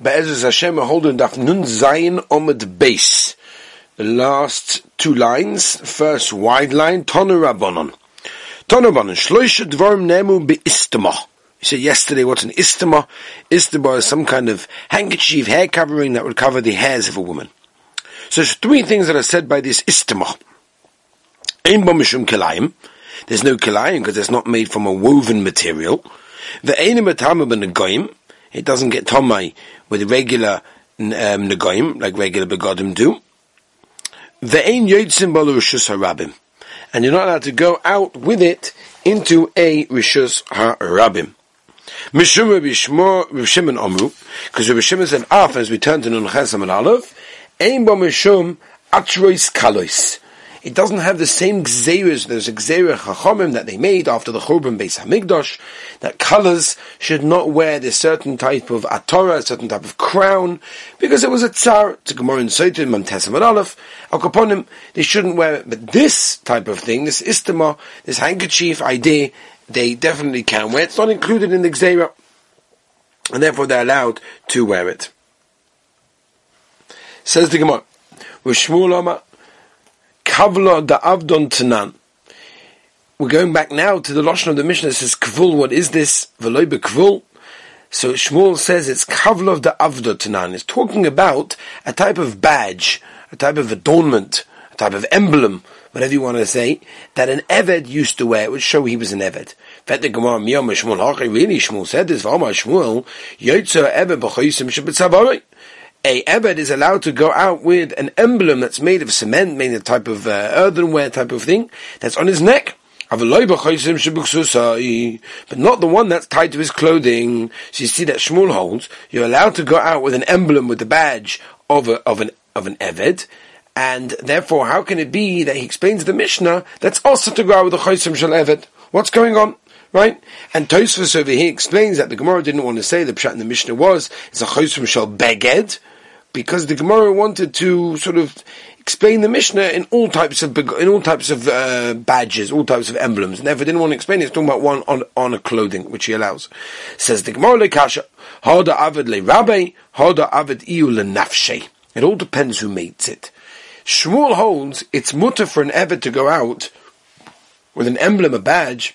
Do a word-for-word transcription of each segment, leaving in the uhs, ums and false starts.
Be'ezes Hashem, we're holding daf nun zayin omid base. The last two lines, first wide line, Tanu Rabbanon. Tanu Rabbanon, shloisha dvarim nemu be'istema. We said yesterday what's an istema. Istema is some kind of handkerchief, hair covering that would cover the hairs of a woman. So there's three things that are said by this istema. Inbow mishum kilayim. There's no kilayim because it's not made from a woven material. Ve'enim atama ben negaim. It doesn't get tomai with regular um, negaim, like regular begadim do. Ve'en yotzim bal rishus harabim. And you're not allowed to go out with it into a rishus harabim. Mishum Rabbi Shimon Omru, because Rabbi Shimon said, "Af," as we turned to Nun Chesam and Aleph, "Ein bo mishum atrois kalois." It doesn't have the same gzeiras. There's a gzeira chachomim that they made after the Churban Beis HaMikdash that colors should not wear this certain type of atorah, a certain type of crown, because it was a tsar. To gemara in Sotah, Mem Tesam and Aleph, al kaponim, they shouldn't wear it. But this type of thing, this istema, this handkerchief idea, they definitely can wear. It's not included in the gzeira, and therefore they're allowed to wear it. Says the gemara, with Shmuel bar Kavla da avdon tanan. We're going back now to the Lashon of the Mishnah. It says kvul. What is this? V'loi b'kvul. So Shmuel says it's kavla da avdon tanan. It's talking about a type of badge, a type of adornment, a type of emblem, whatever you want to say, that an Eved used to wear. It would show he was an Eved. Really, Shmuel said this. V'amar Shmuel, yotzer Eved b'chosem shal eved. A Eved is allowed to go out with an emblem that's made of cement, made of type of uh, earthenware type of thing, that's on his neck. But not the one that's tied to his clothing. So you see that Shmuel holds, you're allowed to go out with an emblem, with the badge of, a, of, an, of an Eved, and therefore how can it be that he explains the Mishnah that's also to go out with the chosem shal eved? What's going on? Right? And Tosfos over here explains that the Gemara didn't want to say the pshat in the Mishnah was, it's a chosem shal beged, because the Gemara wanted to sort of explain the Mishnah in all types of in all types of uh, badges, all types of emblems, and therefore didn't want to explain it. It's talking about one on on a clothing, which he allows. Says the Gemara le Kasha, hada avid le Rabbi, hada avid iu le nafshe. It all depends who makes it. Shmuel holds it's mutter for an Eved to go out with an emblem, a badge,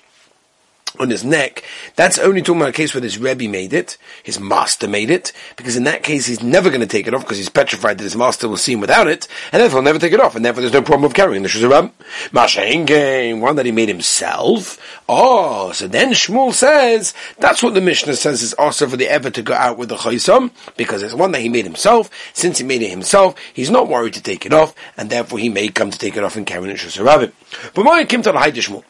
on his neck. That's only talking about a case where this Rebbe made it, his master made it, because in that case he's never going to take it off because he's petrified that his master will see him without it, and therefore he'll never take it off, and therefore there's no problem of carrying the Shuzurab. Mashaingain, one that he made himself. Oh, so then Shmuel says, that's what the Mishnah says is also for the Eved to go out with the Chosam, because it's one that he made himself. Since he made it himself, he's not worried to take it off, and therefore he may come to take it off and carry it Shuzurab. But when it came to the Haidah Shmuel,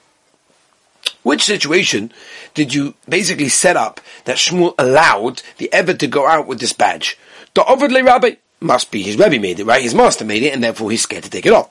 which situation did you basically set up that Shmuel allowed the Eved to go out with this badge? The Ovidle Rabbi must be his Rebbe made it, right? His master made it, and therefore he's scared to take it off.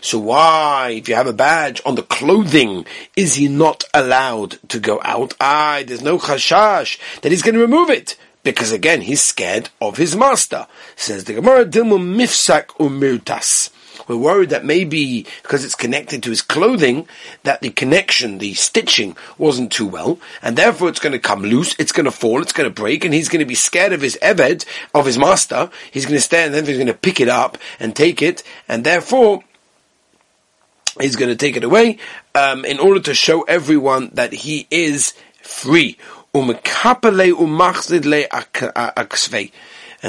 So why, if you have a badge on the clothing, is he not allowed to go out? Aye, there's no chashash that he's going to remove it, because again, he's scared of his master. Says the Gemara, Dilmum Mifsak Umurtas. We're worried that maybe, because it's connected to his clothing, that the connection, the stitching, wasn't too well, and therefore it's going to come loose, it's going to fall, it's going to break, and he's going to be scared of his Eved, of his master. He's going to stand, and then he's going to pick it up and take it, and therefore he's going to take it away um, in order to show everyone that he is free. And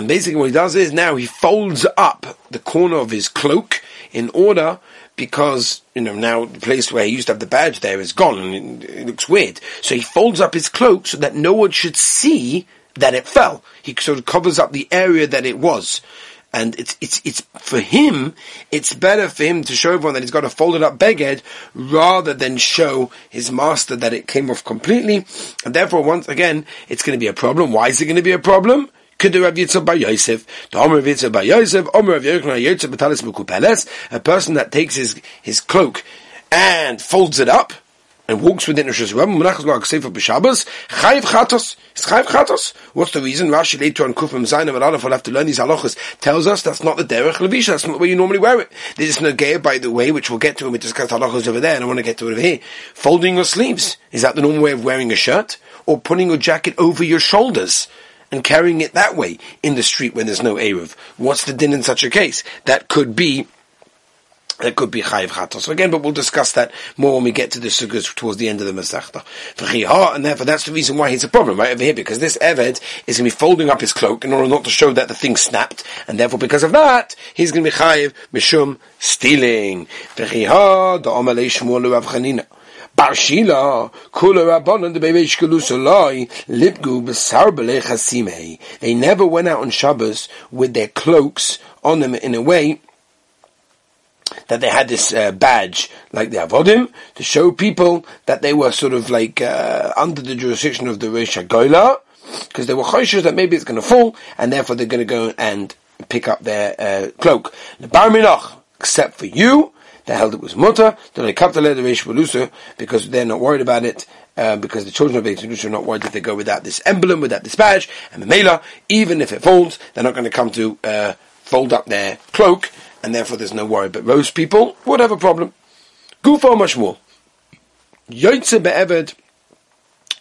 basically what he does is now he folds up the corner of his cloak in order, because, you know, now the place where he used to have the badge there is gone and it, it looks weird. So he folds up his cloak so that no one should see that it fell. He sort of covers up the area that it was. And it's, it's, it's, for him, it's better for him to show everyone that he's got a folded up beged rather than show his master that it came off completely. And therefore, once again, it's going to be a problem. Why is it going to be a problem? A person that takes his, his cloak and folds it up and walks within the Shuzurab. What's the reason? Rashi later on Kufim Zayin and Aleph will have to learn these halachas. Tells us that's not the derech levisha. That's not the way you normally wear it. This is negaim, by the way, which we'll get to when we discuss halachas over there, and I want to get to it over here. Folding your sleeves, is that the normal way of wearing a shirt, or putting your jacket over your shoulders? and carrying it that way in the street when there's no Eruv. What's the din in such a case? That could be That could be chayiv chatos again, but we'll discuss that more when we get to the sukkahs towards the end of the Masechta. And therefore, that's the reason why he's a problem right over here, because this Eved is going to be folding up his cloak in order not to show that the thing snapped, and therefore, because of that, he's going to be chayiv mishum stealing. Barshila kula rabbanon the baby shkalusolai lipgu besarbele chasimei. They never went out on Shabbos with their cloaks on them in a way that they had this uh, badge, like the Avodim, to show people that they were sort of like uh, under the jurisdiction of the Rosh HaGola, because they were choshers that maybe it's going to fall, and therefore they're going to go and pick up their uh, cloak. The Bar Minach, except for you, they held it was mutter, they kept the Rosh Belusa, because they're not worried about it, uh, because the children of Rosh Belusa are not worried that they go without this emblem, without this badge, and the Mela, even if it falls, they're not going to come to uh, fold up their cloak, and therefore there's no worry. But most people would have a problem. Gufo mashmur. Yoitze be'eved.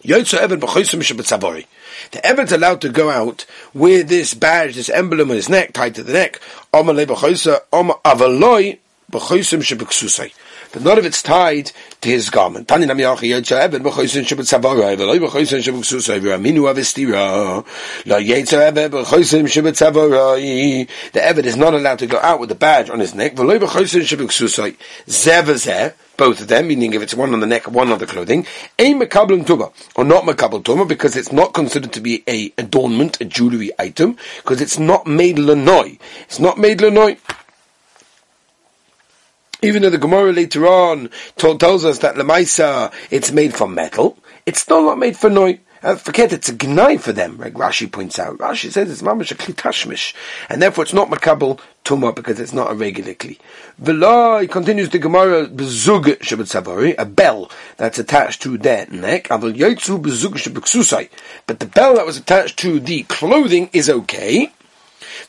Yoitze eved b'chosem shibbutzavaray. The Eved's allowed to go out with this badge, this emblem on his neck, tied to the neck. Omer le b'chosem, omer avaloi b'chosem shibbuksusay. But none of it's tied to his garment. Tani nam yachi yoitze eved b'chosem shibbutzavaray. Avaloi b'chosem shibbuksusay. V'aminu avestira. La yoitze eved b'chosem shibbutzabaray. The Eved is not allowed to go out with the badge on his neck. V'loi b'chosem shibbuksusay. Zeh v'zeh. Both of them, meaning if it's one on the neck, one on the clothing, a mekabel tumah, or not mekabel tumah, because it's not considered to be a adornment, a jewelry item, because it's not made l'noi. It's not made l'noi. Even though the Gemara later on told, tells us that l'maisa, it's made from metal, it's still not made for noi. Uh, forget it's a gnai for them, like Rashi points out. Rashi says it's mamash a kli tashmish, and therefore it's not makabel tumah because it's not a regular kli. V'la, he continues the Gemara, b'zug shibbutzavaray, a bell that's attached to their neck. But the bell that was attached to the clothing is okay.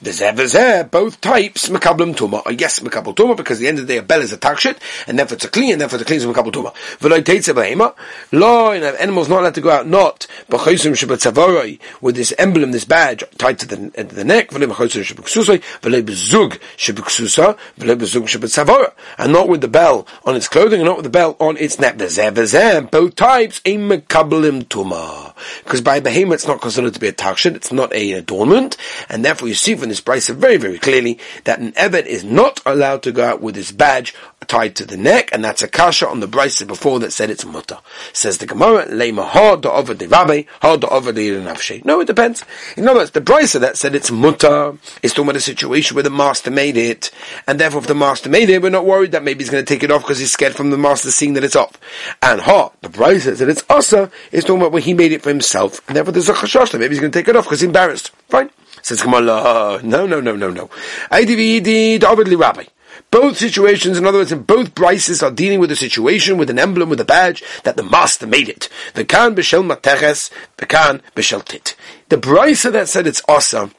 V'zeh v'zeh, both types, mekablim tumah, or yes, mekabel tumah, because at the end of the day, a bell is a takshit, and therefore it's a clean, and therefore the clean is mekabel tumah. V'loi teitze behemah, lo, and animals not allowed to go out, not, b'chosem shibbutzavaray, with this emblem, this badge, tied to the, to the neck, v'loi b'chosem shibbuksusay, v'loi b'zug shibbuksusa, v'loi b'zug shibbutzavaray, and not with the bell on its clothing, and not with the bell on its neck. V'zeh v'zeh, both types, a mekablim tumah. Because by behemah, it's not considered to be a takshit, it's not an adornment, and therefore you see from this Brisa very, very clearly that an Eved is not allowed to go out with his badge tied to the neck, and that's a Kasha on the Brisa before that said it's mutter. Says the Gemara, Leima ha da'ovad de Rabbi, ha da'ovad de nafshe. No, it depends. In other words, the Brisa that said it's mutter is talking about a situation where the master made it, and therefore if the master made it, we're not worried that maybe he's going to take it off because he's scared from the master seeing that it's off. And ha, the Brisa that said it's asa is talking about where he made it for himself, and therefore there's a chashash that maybe he's going to take it off because he's embarrassed. Fine. Says Gemara, no, no, no, no, no. Aidividi Davidli Rabbi. Both situations, in other words, in both Bryces are dealing with a situation with an emblem, with a badge, that the master made it. V'kan b'shel mateches, v'kan b'shel tit. The Bryce that said it's awesome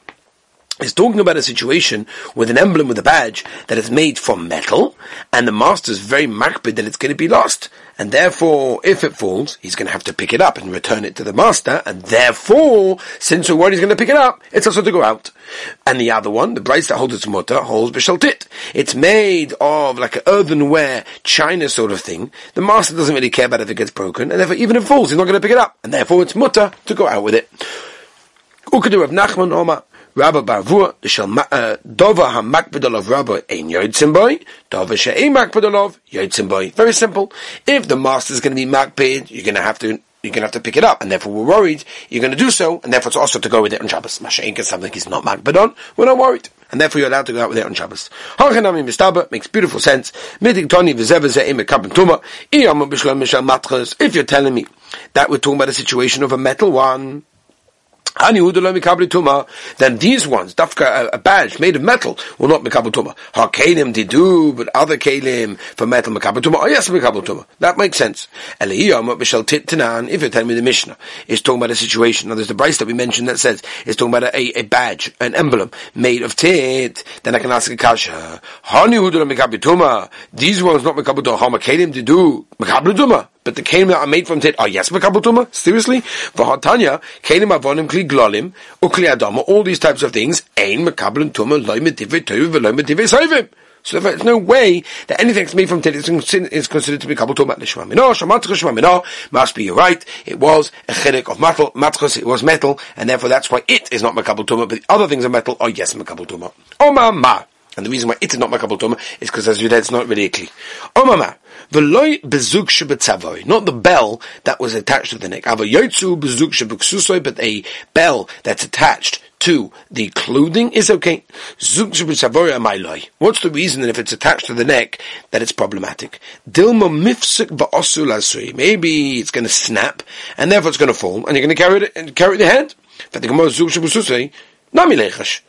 is talking about a situation with an emblem, with a badge, that is made from metal, and the master is very makpid that it's going to be lost. And therefore, if it falls, he's going to have to pick it up and return it to the master, and therefore, since we're worried he's going to pick it up, it's also to go out. And the other one, the brace that holds its mutter, holds b'shel tit. It's made of like an earthenware, china sort of thing. The master doesn't really care about if it gets broken, and therefore, even if it falls, he's not going to pick it up, and therefore, it's mutter to go out with it. Ukadu Rav Nachman Omar. Rabbi Barvur, Dova ha-makpidolov Rabbi ein yotzim boy, Dova she'ein makpidolov yotzim boy. Very simple. If the master's going to be makpid, you're going to have to you're going to have to pick it up, and therefore we're worried you're going to do so, and therefore it's also to go with it on Shabbos. Mashe'ein gets something he's not makpid on, we're not worried, and therefore you're allowed to go out with it on Shabbos. Hachanami mistaba makes beautiful sense. Midik toni v'zeh v'zeh im mekabel tumah. Iyamu b'shlom mishal matchas. If you're telling me that we're talking about a situation of a metal one, then these ones, dafka, a badge made of metal, will not mekabel tumah. Hakelim they do, but other kelim for metal mekabel tumah. Oh yes, mekabel tumah. That makes sense. If you tell me the Mishnah is talking about a situation, now there's the Bryce that we mentioned that says it's talking about a, a badge, an emblem made of tit. Then I can ask a Kasha. These ones not mekabel tumah. Hakelim they do mekabel tumah. but the kelim that are made from tit are yes mekabel tumah. Seriously, v'hatanya kelim avonim kli glolim ukli adama. All these types of things ain mekabel tumah loy metivei toiv veloy metivei soivim. So there's no way that anything that's made from tit is considered to be kabel tumah. L'shma minah, shamatzchus shma minah, must be right. It was a chiddush of metal, matzchus, it was metal, and therefore that's why it is not mekabel tumah, but the other things are metal are yes mekabel tumah. Oma ma. And the reason why it is not makpid is because, as you said, it's not really a kli. Oh, mama, the loy bezug shibbutzavaray, not the bell that was attached to the neck. Ava yotzu bezug shibbutzusoy, but a bell that's attached to the clothing is okay. Zug shibbutzavaray amai loy. What's the reason that if it's attached to the neck that it's problematic? Dilma mifsik va'osu lasui. Maybe it's going to snap, and therefore it's going to fall, and you're going to carry it and carry it in the hand. But the gemara zug shibbutzusoy.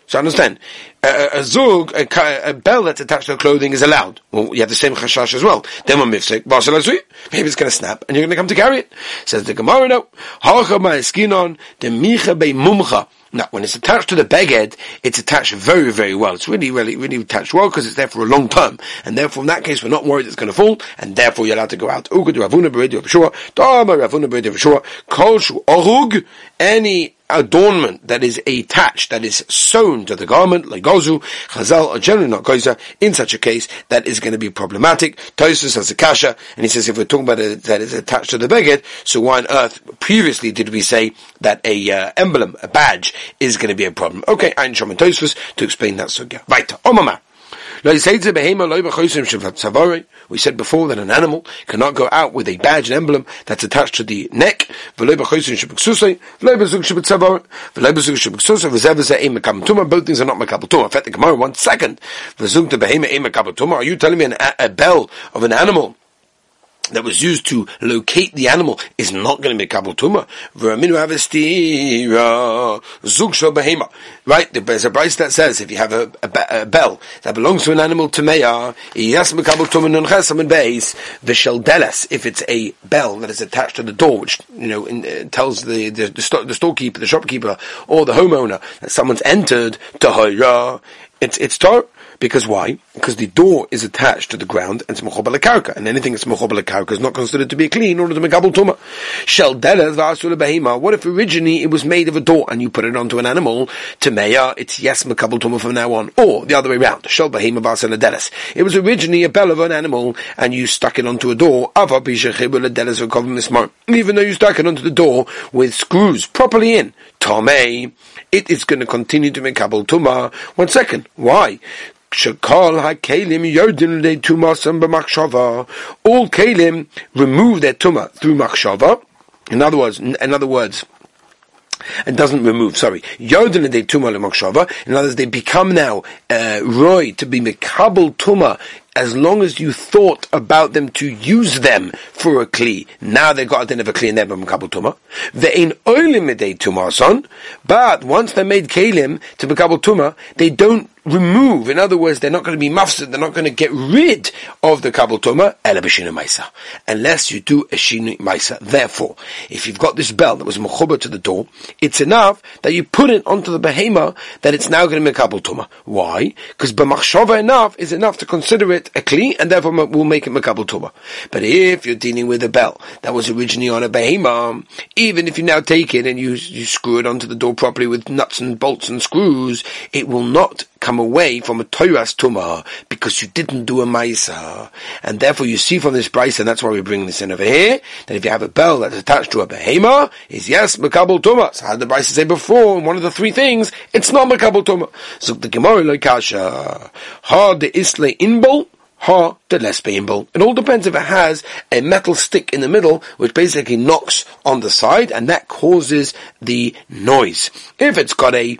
So understand, a, a, a zug, a, a bell that's attached to clothing is allowed. Well, you have the same chashash as well. Then one mifsek, maybe it's going to snap, and you're going to come to carry it. Says the Gemara, no. Now, when it's attached to the beged, it's attached very, very well. It's really, really, really attached well because it's there for a long time. And therefore, in that case, we're not worried it's going to fall, and therefore you're allowed to go out. Any adornment that is attached, that is sewn to the garment, like gozu, chazal are generally not goza, in such a case, that is going to be problematic. Tosfos has a Kasha, and he says if we're talking about it that is attached to the beged, so why on earth previously did we say that a uh, emblem, a badge, is going to be a problem? Okay, Ein Shom and Tosfos to explain that sugya. Weiter, Omama. We said before that an animal cannot go out with a badge and emblem that's attached to the neck. Both things are not makabel tumah. In fact, the Gemara, one second. Are you telling me an, a, a bell of an animal that was used to locate the animal is not going to be makabel tumah? Right, there's a Bryce that says if you have a, a, a bell that belongs to an animal tamei, yes makabel tumah nun chesam and beis v'sheldeles. If it's a bell that is attached to the door, which you know in, uh, tells the the, the, sto- the storekeeper, the shopkeeper, or the homeowner that someone's entered tahira, it's it's tar. Because why? Because the door is attached to the ground and it's mechobel lekarka, and anything that's mechobel lekarka is not considered to be clean in order to mekabel tumah. Shel delas v'asur lebehemah. What if originally it was made of a door and you put it onto an animal? Tameya, it's yes mekabel tumah from now on, or the other way round. Shel behemah v'asur ledelas. It was originally a bell of an animal and you stuck it onto a door. Ava b'shechibul ledelas v'kovim mismar. Even though you stuck it onto the door with screws properly in, tamei, it is going to continue to mekabel tumah. One second, why? All Kalim remove their tumah through machshava. In other words, in other words, and doesn't remove, sorry. Yodin de tumah le machshava. In other words, they become now uh, roy to be mekabel tumah as long as you thought about them to use them for a kli. Now they've got a din of a kli and they're mekabel tumah. They ain't oilim midei tumah son, but once they're made kelim to mekabel tumah, they don't remove. In other words, they're not going to be mafsed, they're not going to get rid of the kabel tumah, ela b'shinu maisa. Unless you do a shinu maisa. Therefore, if you've got this bell that was mechuba to the door, it's enough that you put it onto the behemah that it's now going to be kabel tumah. Why? Because b'machshava enough is enough to consider it a kli, and therefore we'll make it makabel tumah. But if you're dealing with a bell that was originally on a behemah, even if you now take it and you, you screw it onto the door properly with nuts and bolts and screws, it will not come away from a Torah's tumah because you didn't do a ma'isa. And therefore you see from this Bryce, and that's why we bring this in over here, that if you have a bell that's attached to a behemah, it's yes makabel tumah. So how did the Bryce say before, one of the three things, it's not makabel tumah. So the Gemara like Kasha, ha de isle inbow, ha the less painful. It all depends if it has a metal stick in the middle, which basically knocks on the side, and that causes the noise. If it's got a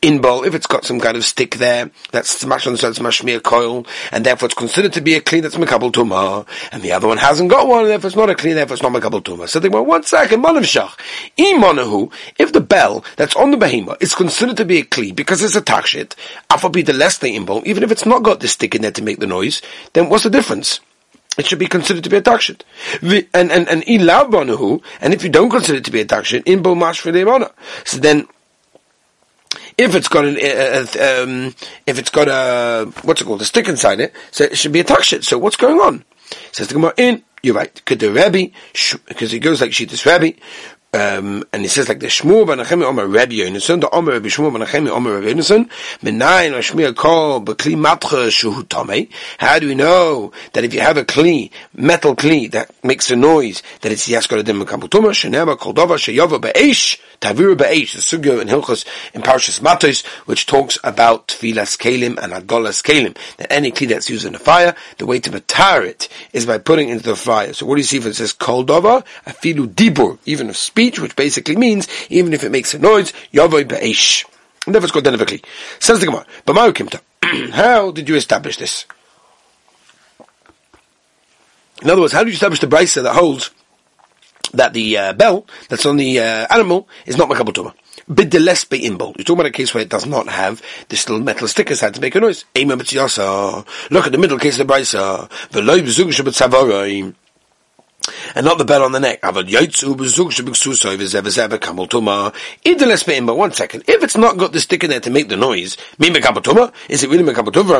inbow, if it's got some kind of stick there, that's smashed on the side, smashed me a coil, and therefore it's considered to be a clean, that's makabel tumah, and the other one hasn't got one, and therefore it's not a clean, therefore it's not makabel tumah. So they went, one second, malav shach, imanu, if the bell that's on the behemah is considered to be a clean, because it's a takshit, afapi the less the inbow, even if it's not got this stick in there to make the noise, then what's the difference? It should be considered to be a takshit. And, and, and, and if you don't consider it to be a takshit, inbow mashvile. So then, If it's got an, uh, um, if it's got a, what's it called, a stick inside it, so it should be a takshit. So what's going on? Says the Gemara in You're right. Could the Rabbi, because he goes like Shittas Rabbi, um, and he says like the Shmuel bar Nachmani Omer Rabbi Yonason, the Omer Rabbi Shmuel bar Nachmani Omer Rabbi Yonason, Menayin Hashmiya Kol B'Kli Matcha Shehu Tomei. How do we know that if you have a kli, metal kli that makes a noise, that it's Yaskar Adim Mekabel Tumah? Shenema Koldova Sheyova Ba'Eish Tavira Ba'Eish. The sugya in Hilchos in Parshas Matos, which talks about Tfilas Kelim and Agolas Kelim. That any kli that's used in a fire, the way to matar it is by putting into the fire. So what do you see if it says Koldova Afilu Dibur, even of speech, which basically means even if it makes a noise, Yavoi Ba'Eish. And therefore it's called Denevakli. Says the Gemara, B'mayu Kimta. How did you establish this? In other words, how did you establish the Brisa that holds that the uh, bell that's on the uh, animal is not Mekabel Tumah? Biddeles be'imbow. You're talking about a case where it does not have this little metal stick inside to make a noise. Look at the middle case of the Brisa. V'loi b'zug shibbutzavaray. And not the bell on the neck. But one second, if it's not got the stick in there to make the noise, is it really Mekabel Tumah?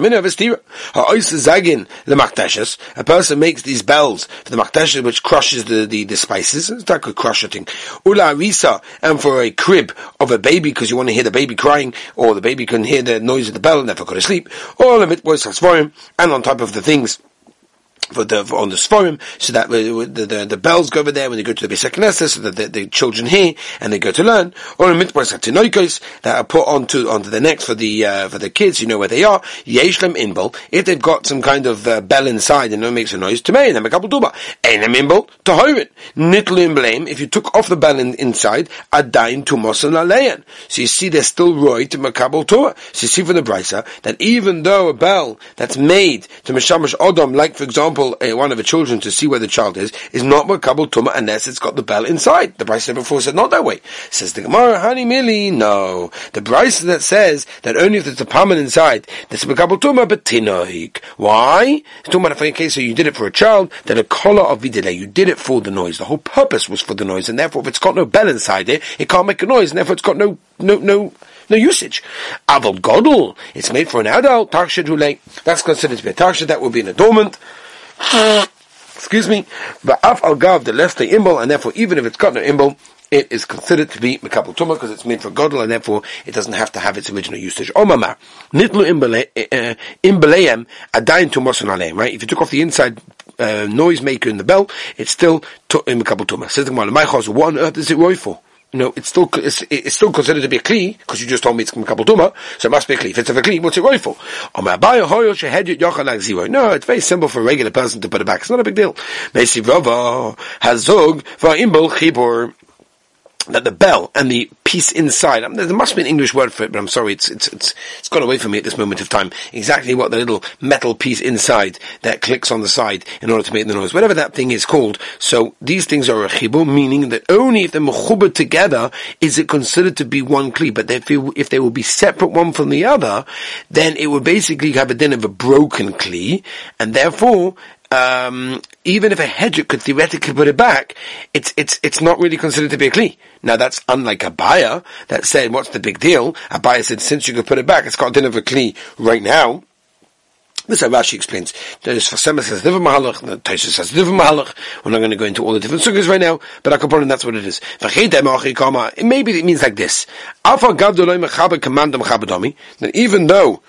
A person makes these bells for the makpid, which crushes the, the, the spices. It's like a crusher thing. And for a crib of a baby, because you want to hear the baby crying, or the baby can hear the noise of the bell and therefore go to sleep. All of it was hasvorim, and on top of the things For the, for on the Sforim, so that uh, the, the, the bells go over there when they go to the Beis HaKnesses, so that the, the children hear and they go to learn. Or in mitbros hatinoikos that are put onto onto the necks for the uh, for the kids, you know where they are. Yesh lem inbow, if they've got some kind of uh, bell inside and no makes a noise, tamei and Mekabel Tumah. Einem inbow tahorin nitlu in blame. If you took off the bell in, inside, adain tumosan aleyan. So you see, there's still roy to Mekabel Tumah. So you see from the Brisa that even though a bell that's made to meshamash odom, like for example one of the children to see where the child is, is not Mekabel Tumah unless it's got the bell inside. The Bryce before said not that way. Says the Gemara, honey milly, no. The Bryce that says that only if there's a paman inside, that's Mekabel Tumah, but tinoik. Why? It's talking about a case where you did it for a child, that a collar of videle, you did it for the noise. The whole purpose was for the noise, and therefore if it's got no bell inside it, it can't make a noise, and therefore it's got no, no, no, no usage. Avol Godel, it's made for an adult, takshit hulei, that's considered to be a takshit, that would be an adornment. Excuse me. But af al gav the less the imbol, and therefore even if it's got no imbol, it is considered to be Mekabel Tumah because it's made for Godel, and therefore it doesn't have to have its original usage. Omamar nitlu imbaleim adayin tumosun aleim. Right? If you took off the inside uh, noise maker in the bell, it's still Mekabel Tumah. Says the Gemara, my chos, what on earth is it roy for? No, it's still it's, it's still considered to be a kli because you just told me it's Mekabel Tumah, so it must be a kli. If it's a kli, what's it roy for? No, it's very simple for a regular person to put it back. It's not a big deal. That the bell and the piece inside, I mean, there must be an English word for it, but I'm sorry, it's, it's, it's, it's gone away from me at this moment of time. Exactly what the little metal piece inside that clicks on the side in order to make the noise, whatever that thing is called. So these things are a chibur, meaning that only if they're mechuber together is it considered to be one kli, but if, it, if they will be separate one from the other, then it would basically have a din of a broken kli, and therefore, Um, even if a hedgehog could theoretically put it back, it's it's it's not really considered to be a kli. Now that's unlike a buyer that said, "What's the big deal?" A buyer said, "Since you could put it back, it's got a din of a kli right now." This is how Rashi explains. There's Fasema says different mahalach, and Tosfos says different mahalach. We're not going to go into all the different sugyas right now, but I can probably, that's what it is. Maybe it means like this: that even though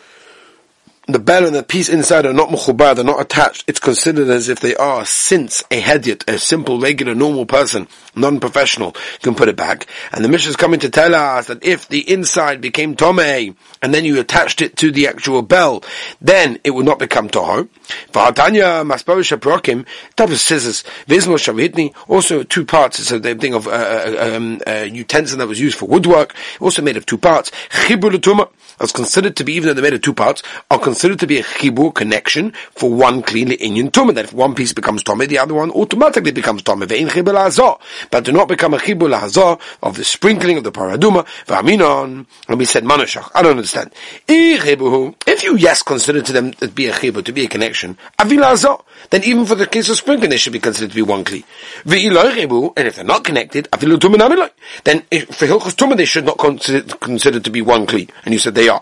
the bell and the piece inside are not mechubar, they're not attached, it's considered as if they are, since a hedyot, a simple, regular, normal person, non-professional, can put it back. And the Mishnah is coming to tell us that if the inside became tomei, and then you attached it to the actual bell, then it would not become tohor. V'hatanya maspavish haprokim, type of scissors, vizmo shavitni, also two parts, it's a thing of uh, um, uh, utensil that was used for woodwork, also made of two parts. Chibur l'tumah, that's considered to be, even though they're made of two parts, are considered to be a chibur connection for one clean inyan tumah, that if one piece becomes tomei, the other one automatically becomes tomei. Ve'in chibur l'hazor, but do not become a chibur l'hazor of the sprinkling of the paraduma. V'aminon, and we said manushach, I don't understand. If you yes consider to them to be a chibur, to be a connection, then even for the case of sprinkling, they should be considered to be one kli. And if they're not connected, then for hilchos tumah, they should not consider considered to be one kli. And you said they are.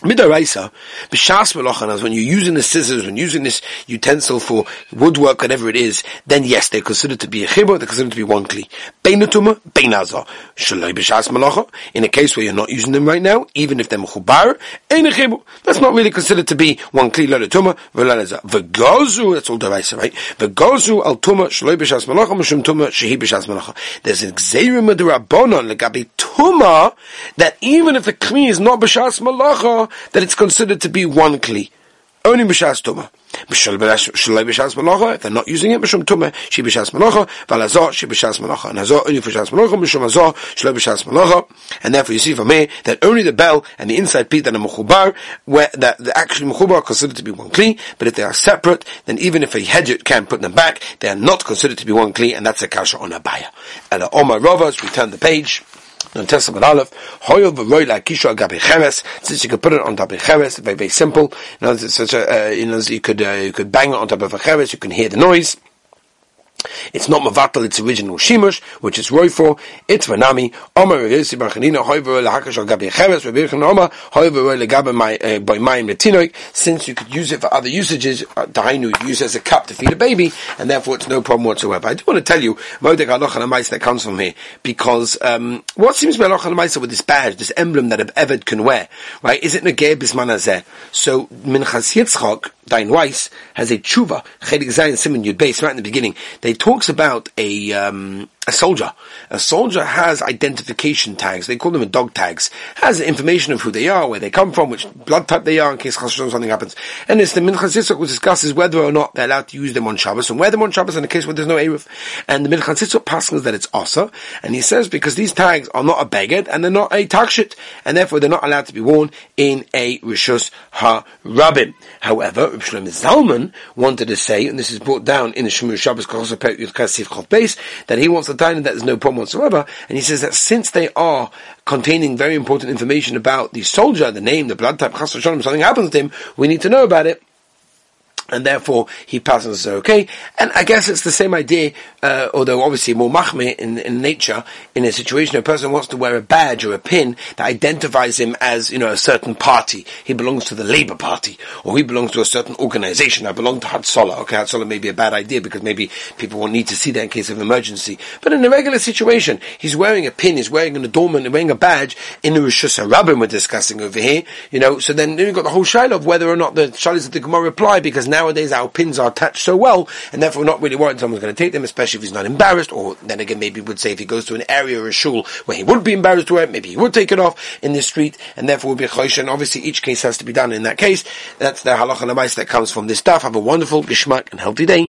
Midaraisa, b'shas melochan, when you're using the scissors, when using this utensil for woodwork, whatever it is, then yes, they're considered to be a chibur, they're considered to be one kli. Beinatumah, beinaza. Shalai b'shas melocha, in a case where you're not using them right now, even if they're mechubar, ain't a chibur. That's not really considered to be one kli, lalatumah, velalaza. V'gozu, that's all daraisa, right? V'gozu al tumah, shalai b'shas melocha, mishum tumah, shehi b'shas melocha. There's an xerim d'Rabbanan, legabi tumah, that even if the kli is not b'shas melocha, that it's considered to be one kli. Only b'shas tumah. B'shalay b'shas malacha, if they're not using it, b'shum tumah, she b'shas malacha, v'alazah, she b'shas malacha. And hazah, only b'shas malacha, b'shum hazah, shalay b'shas malacha. And therefore you see from here that only the bell and the inside pit and the mechubar, where that the actual mechubar are considered to be one kli, but if they are separate, then even if a hedger can put them back, they are not considered to be one kli, and that's a kasha on a baya. And the Omar Ravas, we turn the page. On Testament Aleph, hoyo v'roi la'kishu agabe cheres. Since you could put it on top of cheres, very very simple. Now, such a, uh, you know, you could uh, you could bang it on top of a cheres. You can hear the noise. It's not mavatal its original shimush, which is roi for it's v'nami. Omer Rivisi Barchanina hoyo v'roi la'kishu agabe cheres. Rabbi Yonason Omer hoyo v'roi la'gabe my by mayim letinoik. Since you could use it for other usages, dainu uh, use as a cup to feed a baby, and therefore it's no problem whatsoever. I do want to tell you modek halachan ha'maisa that comes from here, because um, what seems to be halachan ha'maisa with this badge, this emblem that an Eved can wear, right? Is it negei bisman hazeh? So Minchas Yitzchak, Dain Weiss, has a tshuva chelik zayin siman yud beis right in the beginning. They It talks about a um, a soldier. A soldier has identification tags. They call them dog tags. Has information of who they are, where they come from, which blood type they are, in case something happens. And it's the Minchas Yitzchak which discusses whether or not they're allowed to use them on Shabbos, and wear them on Shabbos in a case where there's no Eruv. And the Minchas Yitzchak passes that it's Asa, and he says because these tags are not a beged, and they're not a takshit, and therefore they're not allowed to be worn in a rishus harabim. However, Reb Shlomo Zalman wanted to say, and this is brought down in the Shemur Shabbos that he wants to tell him that there's no problem whatsoever, and he says that since they are containing very important information about the soldier, the name, the blood type, something happens to him, we need to know about it, and therefore he passes as okay. And I guess it's the same idea, uh, although obviously more machmir in, in nature, in a situation a person wants to wear a badge or a pin that identifies him as, you know, a certain party. He belongs to the Labour Party, or he belongs to a certain organisation. I belong to Hatzalah. Okay, Hatzalah may be a bad idea because maybe people will need to see that in case of emergency. But in a regular situation, he's wearing a pin, he's wearing an adornment, he's wearing a badge in the Rishus HaRabim we're discussing over here, you know, so then you've got the whole shayla of whether or not the Shalis of the Gemara reply, because now nowadays our pins are attached so well, and therefore we're not really worried someone's going to take them, especially if he's not embarrassed. Or then again, maybe would say if he goes to an area or a shul where he would be embarrassed to wear it, maybe he would take it off in the street, and therefore would be a chosh. And obviously, each case has to be done in that case. That's the halacha l'maisa that comes from this stuff. Have a wonderful geshmak and healthy day.